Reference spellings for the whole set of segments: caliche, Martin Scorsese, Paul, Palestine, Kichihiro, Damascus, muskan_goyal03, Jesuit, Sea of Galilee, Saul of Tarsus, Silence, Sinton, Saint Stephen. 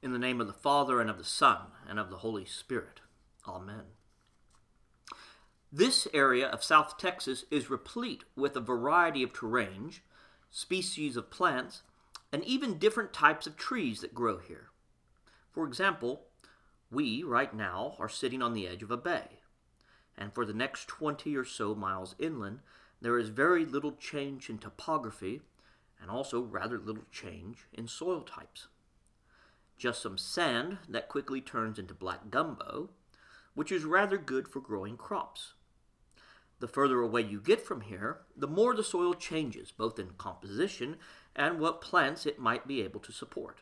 In the name of the Father, and of the Son, and of the Holy Spirit. Amen. This area of South Texas is replete with a variety of terrain, species of plants, and even different types of trees that grow here. For example, we, right now, are sitting on the edge of a bay, and for the next 20 or so miles inland, there is very little change in topography, and also rather little change in soil types. Just some sand that quickly turns into black gumbo, which is rather good for growing crops. The further away you get from here, the more the soil changes, both in composition and what plants it might be able to support.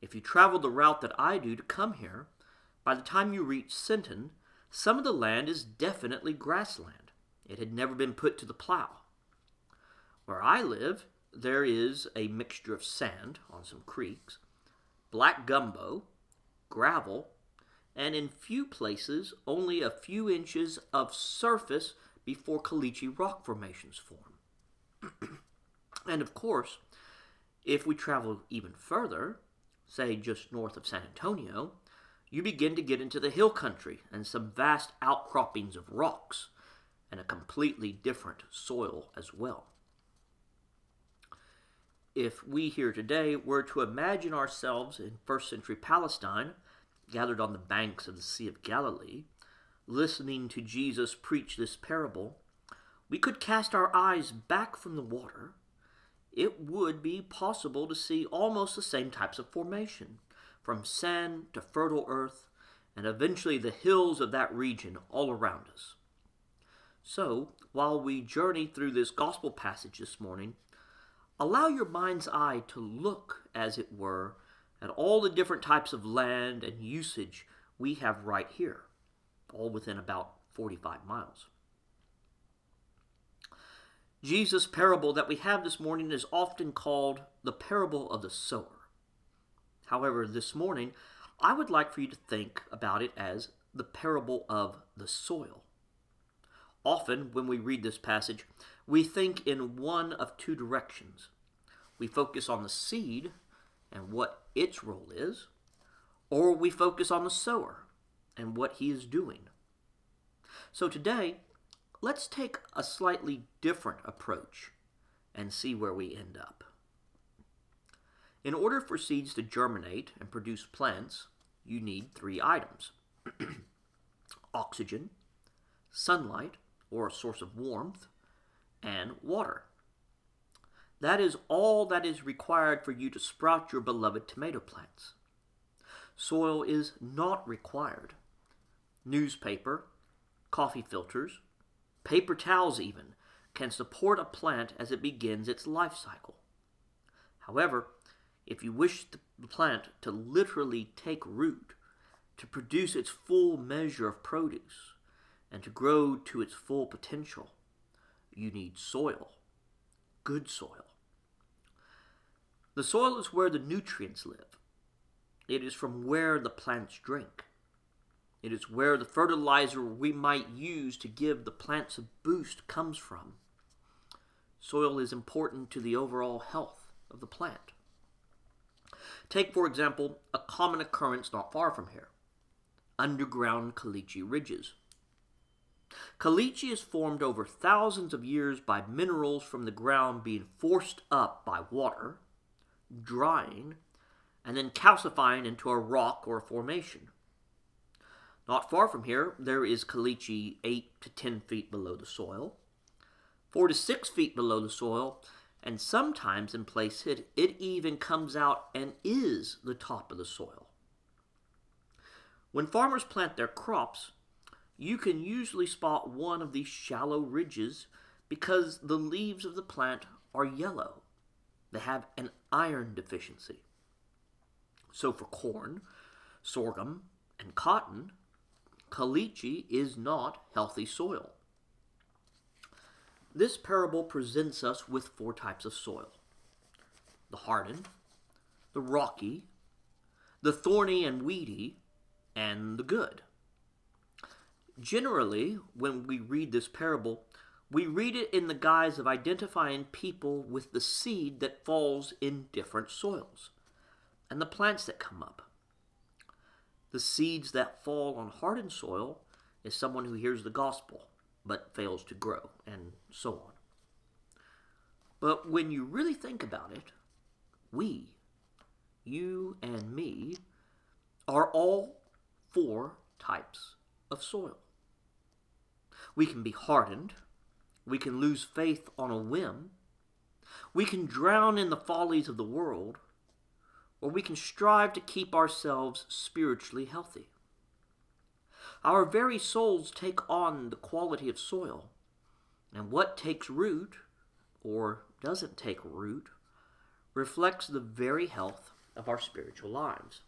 If you travel the route that I do to come here, by the time you reach Sinton, some of the land is definitely grassland. It had never been put to the plow. Where I live, there is a mixture of sand on some creeks, black gumbo, gravel, and in few places only a few inches of surface before caliche rock formations form. And of course, if we travel even further, say just north of San Antonio, you begin to get into the hill country and some vast outcroppings of rocks, and a completely different soil as well. If we here today were to imagine ourselves in first century Palestine, gathered on the banks of the Sea of Galilee, listening to Jesus preach this parable, we could cast our eyes back from the water. It would be possible to see almost the same types of formation, from sand to fertile earth, and eventually the hills of that region all around us. So, while we journey through this gospel passage this morning, allow your mind's eye to look, as it were, at all the different types of land and usage we have right here, all within about 45 miles. Jesus' parable that we have this morning is often called the parable of the sower. However, this morning, I would like for you to think about it as the parable of the soil. Often, when we read this passage, we think in one of two directions. We focus on the seed and what its role is, or we focus on the sower and what he is doing. So today, let's take a slightly different approach and see where we end up. In order for seeds to germinate and produce plants, you need three items: oxygen, sunlight, or a source of warmth, and water. That is all that is required for you to sprout your beloved tomato plants. Soil is not required. Newspaper, coffee filters, paper towels even, can support a plant as it begins its life cycle. However, if you wish the plant to literally take root, to produce its full measure of produce, and to grow to its full potential, you need soil, good soil. The soil is where the nutrients live. It is from where the plants drink. It is where the fertilizer we might use to give the plants a boost comes from. Soil is important to the overall health of the plant. Take, for example, a common occurrence not far from here: underground caliche ridges. Caliche is formed over thousands of years by minerals from the ground being forced up by water, drying, and then calcifying into a rock or a formation. Not far from here, there is caliche 8 to 10 feet below the soil, 4 to 6 feet below the soil, and sometimes in place it even comes out and is the top of the soil. When farmers plant their crops, you can usually spot one of these shallow ridges because the leaves of the plant are yellow. They have an iron deficiency. So for corn, sorghum, and cotton, caliche is not healthy soil. This parable presents us with four types of soil: the hardened, the rocky, the thorny and weedy, and the good. Generally, when we read this parable, we read it in the guise of identifying people with the seed that falls in different soils. and the plants that come up. The seeds that fall on hardened soil is someone who hears the gospel but fails to grow, and so on. But when you really think about it, we, you and me, are all four types of soil. We can be hardened. We can lose faith on a whim. We can drown in the follies of the world. Or we can strive to keep ourselves spiritually healthy. Our very souls take on the quality of soil, and what takes root, or doesn't take root, reflects the very health of our spiritual lives.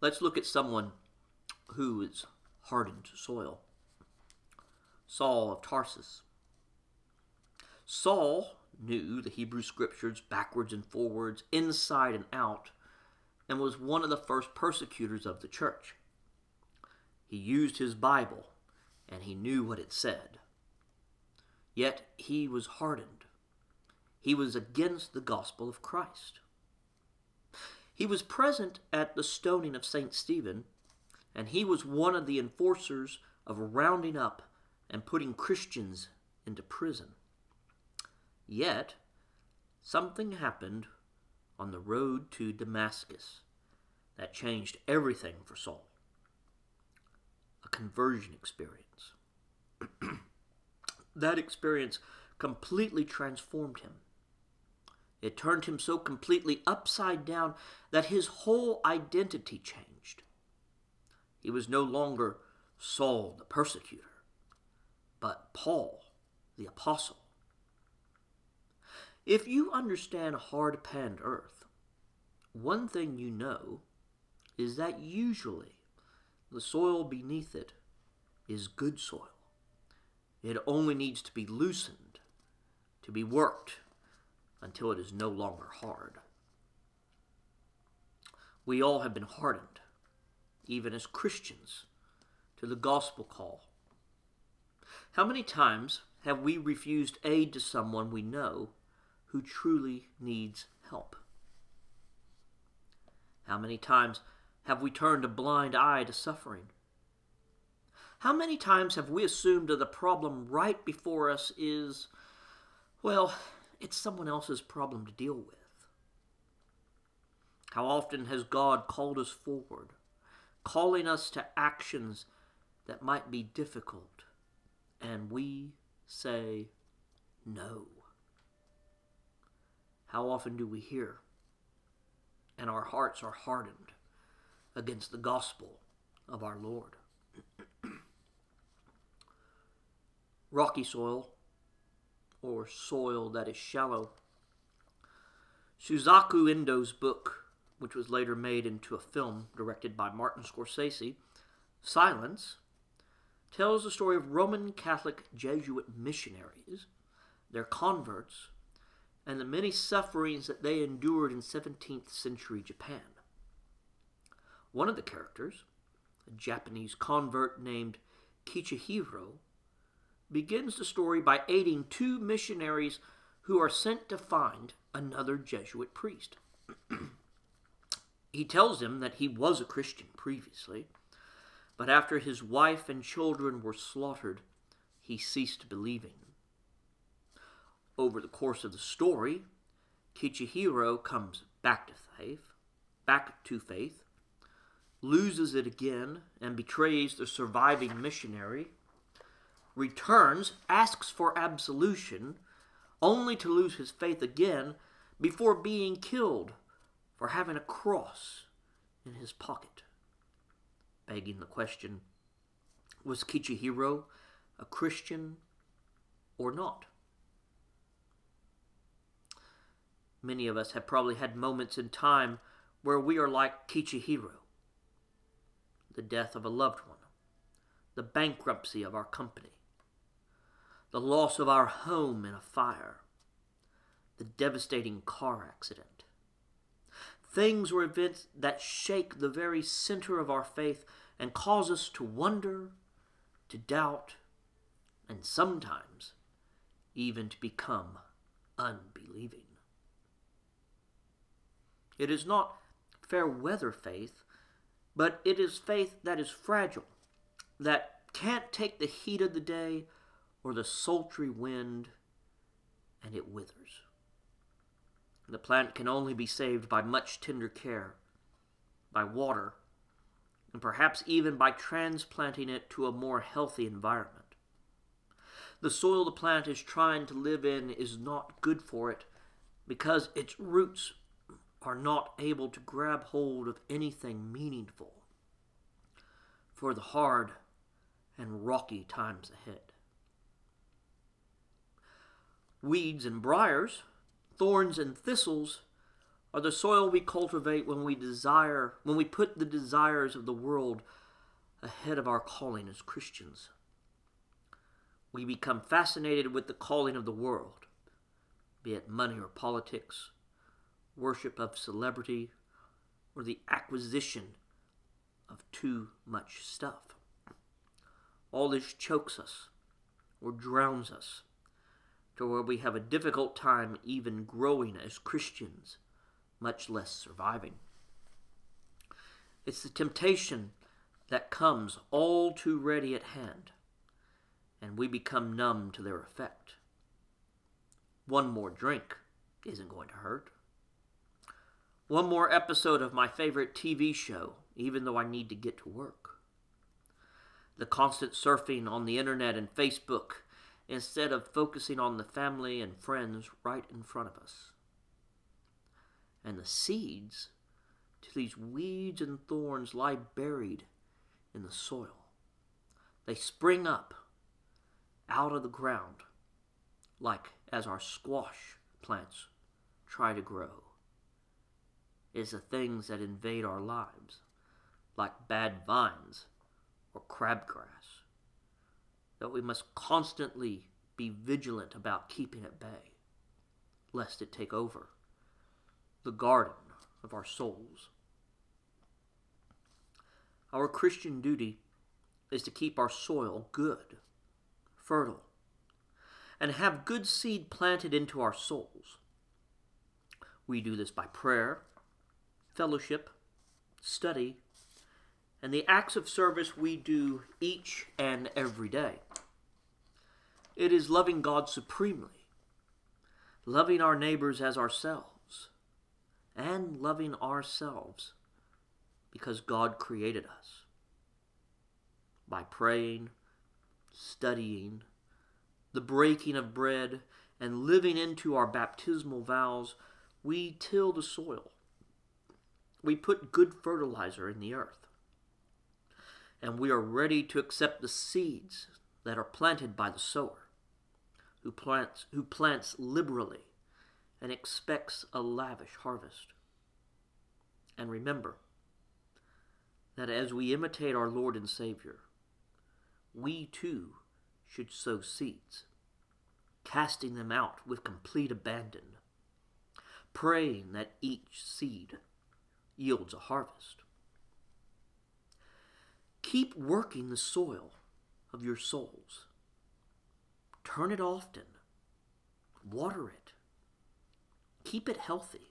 Let's look at someone who is hardened to soil. Saul of Tarsus. Saul knew the Hebrew Scriptures backwards and forwards, inside and out, and was one of the first persecutors of the church. He used his Bible, and he knew what it said. Yet he was hardened. He was against the gospel of Christ. He was present at the stoning of Saint Stephen, and he was one of the enforcers of rounding up and putting Christians into prison. Yet, something happened on the road to Damascus that changed everything for Saul. A conversion experience. That experience completely transformed him. It turned him so completely upside down that his whole identity changed. He was no longer Saul the persecutor, but Paul the apostle. If you understand hard-pan earth, one thing you know is that usually the soil beneath it is good soil. It only needs to be loosened, to be worked, until it is no longer hard. We all have been hardened, even as Christians, to the gospel call. How many times have we refused aid to someone we know who truly needs help? How many times have we turned a blind eye to suffering? How many times have we assumed that the problem right before us is, well, it's someone else's problem to deal with? How often has God called us forward, calling us to actions that might be difficult, and we say no? How often do we hear, and our hearts are hardened against the gospel of our Lord? Rocky soil, or soil that is shallow. Suzaku Endo's book, which was later made into a film directed by Martin Scorsese, Silence, tells the story of Roman Catholic Jesuit missionaries, their converts, and the many sufferings that they endured in 17th century Japan. One of the characters, a Japanese convert named Kichihiro, begins the story by aiding two missionaries who are sent to find another Jesuit priest. He tells them that he was a Christian previously, but after his wife and children were slaughtered, he ceased believing. Over the course of the story, Kichihiro comes back to faith, loses it again, and betrays the surviving missionary, returns, asks for absolution, only to lose his faith again before being killed for having a cross in his pocket. Begging the question, was Kichihiro a Christian or not? Many of us have probably had moments in time where we are like Kichihiro. The death of a loved one, the bankruptcy of our company, the loss of our home in a fire, the devastating car accident. Things or events that shake the very center of our faith and cause us to wonder, to doubt, and sometimes even to become unbelieving. It is not fair-weather faith, but it is faith that is fragile, that can't take the heat of the day or the sultry wind, and it withers. The plant can only be saved by much tender care, by water, and perhaps even by transplanting it to a more healthy environment. The soil the plant is trying to live in is not good for it because its roots are not able to grab hold of anything meaningful for the hard and rocky times ahead. Weeds and briars, thorns and thistles are the soil we cultivate when we put the desires of the world ahead of our calling as Christians. We become fascinated with the calling of the world, be it money or politics, worship of celebrity, or the acquisition of too much stuff. All this chokes us or drowns us to where we have a difficult time even growing as Christians, much less surviving. It's the temptation that comes all too ready at hand, and we become numb to their effect. One more drink isn't going to hurt. One more episode of my favorite TV show, even though I need to get to work. The constant surfing on the internet and Facebook, instead of focusing on the family and friends right in front of us. And the seeds to these weeds and thorns lie buried in the soil. They spring up out of the ground, like as our squash plants try to grow. It's the things that invade our lives, like bad vines or crabgrass, that we must constantly be vigilant about keeping at bay, lest it take over the garden of our souls. Our Christian duty is to keep our soil good, fertile, and have good seed planted into our souls. We do this by prayer, fellowship, study, and the acts of service we do each and every day. It is loving God supremely, loving our neighbors as ourselves, and loving ourselves because God created us. By praying, studying, the breaking of bread, and living into our baptismal vows, we till the soil. We put good fertilizer in the earth, and we are ready to accept the seeds that are planted by the sower, who plants liberally and expects a lavish harvest. And remember that as we imitate our Lord and Savior, we too should sow seeds, casting them out with complete abandon, praying that each seed yields a harvest. Keep working the soil of your souls. Turn it often. Water it. Keep it healthy.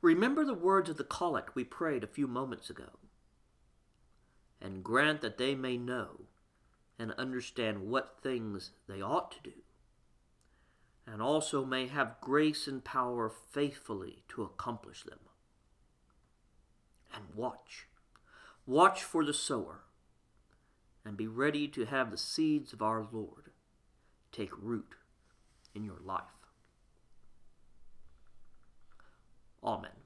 Remember the words of the collect we prayed a few moments ago, and grant that they may know and understand what things they ought to do, and also may have grace and power faithfully to accomplish them. And watch. Watch for the sower, and be ready to have the seeds of our Lord take root in your life. Amen.